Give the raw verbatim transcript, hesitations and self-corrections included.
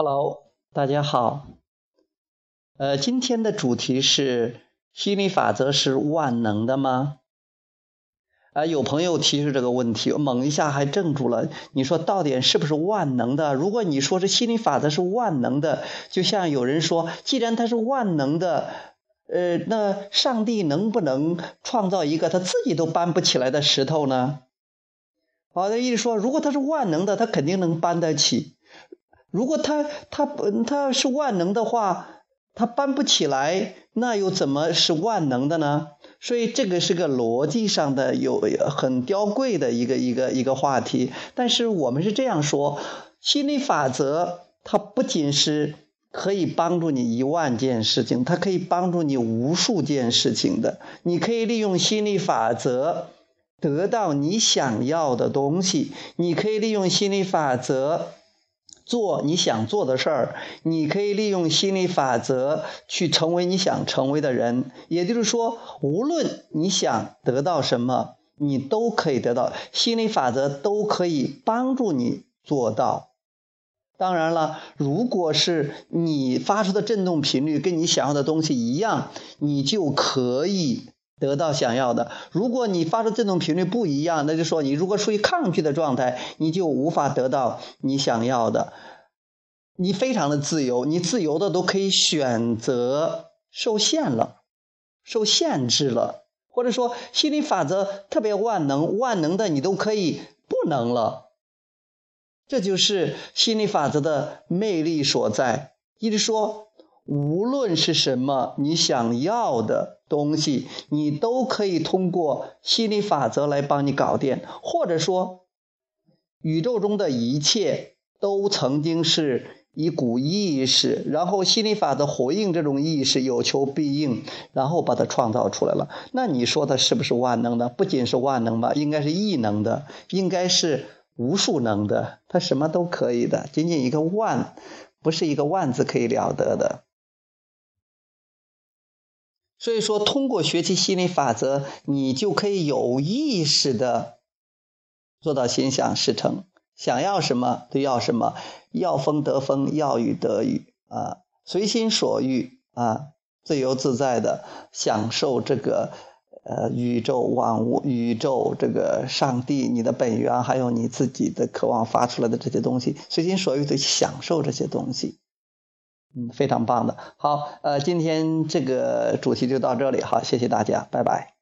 Hello， 大家好。呃，今天的主题是吸引力法则是万能的吗？啊、呃，有朋友提示这个问题，猛一下还怔住了。你说到底是不是万能的？如果你说这吸引力法则是万能的，就像有人说，既然它是万能的，呃，那上帝能不能创造一个他自己都搬不起来的石头呢？好的，意思说，如果它是万能的，它肯定能搬得起。如果它它它是万能的话，它搬不起来，那又怎么是万能的呢？所以这个是个逻辑上的有很刁贵的一个一个一个话题。但是我们是这样说，吸引力法则它不仅是可以帮助你一万件事情，它可以帮助你无数件事情的。你可以利用吸引力法则得到你想要的东西，你可以利用吸引力法则做你想做的事儿，你可以利用吸引力法则去成为你想成为的人。也就是说，无论你想得到什么，你都可以得到，吸引力法则都可以帮助你做到。当然了，如果是你发出的振动频率跟你想要的东西一样，你就可以得到想要的。如果你发出振动频率不一样，那就说你如果处于抗拒的状态，你就无法得到你想要的。你非常的自由，你自由的都可以选择受限了，受限制了，或者说吸引力法则特别万能，万能的你都可以不能了。这就是吸引力法则的魅力所在。也就是说，无论是什么你想要的东西，你都可以通过吸引力法则来帮你搞定。或者说，宇宙中的一切都曾经是一股意识，然后吸引力法则回应这种意识，有求必应，然后把它创造出来了。那你说它是不是万能的？不仅是万能吧，应该是异能的，应该是无数能的，它什么都可以的。仅仅一个万，不是一个万字可以了得的。所以说，通过学习吸引力法则，你就可以有意识的做到心想事成，想要什么就要什么，要风得风，要雨得雨啊，随心所欲啊，自由自在的享受这个呃宇宙万物、宇宙这个上帝、你的本源，还有你自己的渴望发出来的这些东西，随心所欲的享受这些东西。嗯，非常棒的。好，呃，今天这个主题就到这里，好，谢谢大家，拜拜。